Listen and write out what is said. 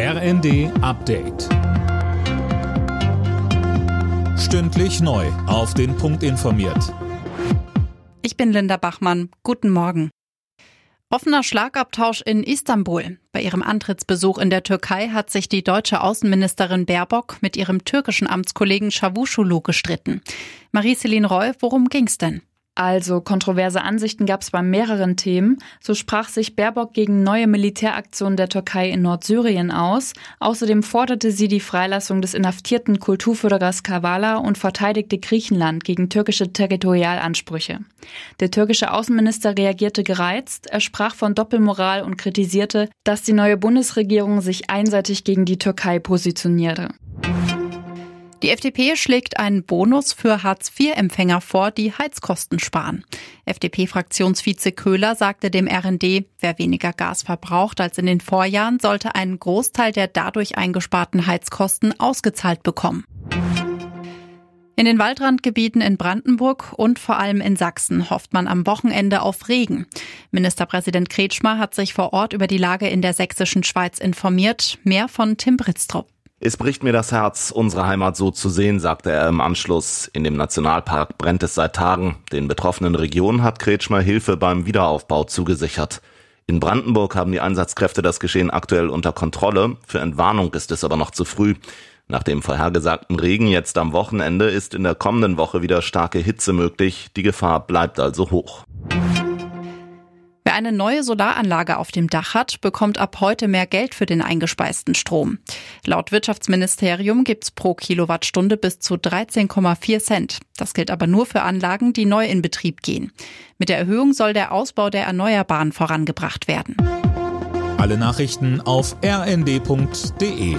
RND Update. Stündlich neu auf den Punkt informiert. Ich bin Linda Bachmann. Guten Morgen. Offener Schlagabtausch in Istanbul. Bei ihrem Antrittsbesuch in der Türkei hat sich die deutsche Außenministerin Baerbock mit ihrem türkischen Amtskollegen Çavuşoğlu gestritten. Marie-Céline Reu, worum ging's denn? Also kontroverse Ansichten gab es bei mehreren Themen. So sprach sich Baerbock gegen neue Militäraktionen der Türkei in Nordsyrien aus. Außerdem forderte sie die Freilassung des inhaftierten Kulturförderers Kavala und verteidigte Griechenland gegen türkische Territorialansprüche. Der türkische Außenminister reagierte gereizt. Er sprach von Doppelmoral und kritisierte, dass die neue Bundesregierung sich einseitig gegen die Türkei positionierte. Die FDP schlägt einen Bonus für Hartz-IV-Empfänger vor, die Heizkosten sparen. FDP-Fraktionsvize Köhler sagte dem RND, wer weniger Gas verbraucht als in den Vorjahren, sollte einen Großteil der dadurch eingesparten Heizkosten ausgezahlt bekommen. In den Waldrandgebieten in Brandenburg und vor allem in Sachsen hofft man am Wochenende auf Regen. Ministerpräsident Kretschmer hat sich vor Ort über die Lage in der sächsischen Schweiz informiert. Mehr von Tim Britztrupp. Es bricht mir das Herz, unsere Heimat so zu sehen, sagte er im Anschluss. In dem Nationalpark brennt es seit Tagen. Den betroffenen Regionen hat Kretschmer Hilfe beim Wiederaufbau zugesichert. In Brandenburg haben die Einsatzkräfte das Geschehen aktuell unter Kontrolle. Für Entwarnung ist es aber noch zu früh. Nach dem vorhergesagten Regen jetzt am Wochenende ist in der kommenden Woche wieder starke Hitze möglich. Die Gefahr bleibt also hoch. Wer eine neue Solaranlage auf dem Dach hat, bekommt ab heute mehr Geld für den eingespeisten Strom. Laut Wirtschaftsministerium gibt's pro Kilowattstunde bis zu 13,4 Cent. Das gilt aber nur für Anlagen, die neu in Betrieb gehen. Mit der Erhöhung soll der Ausbau der Erneuerbaren vorangebracht werden. Alle Nachrichten auf rnd.de.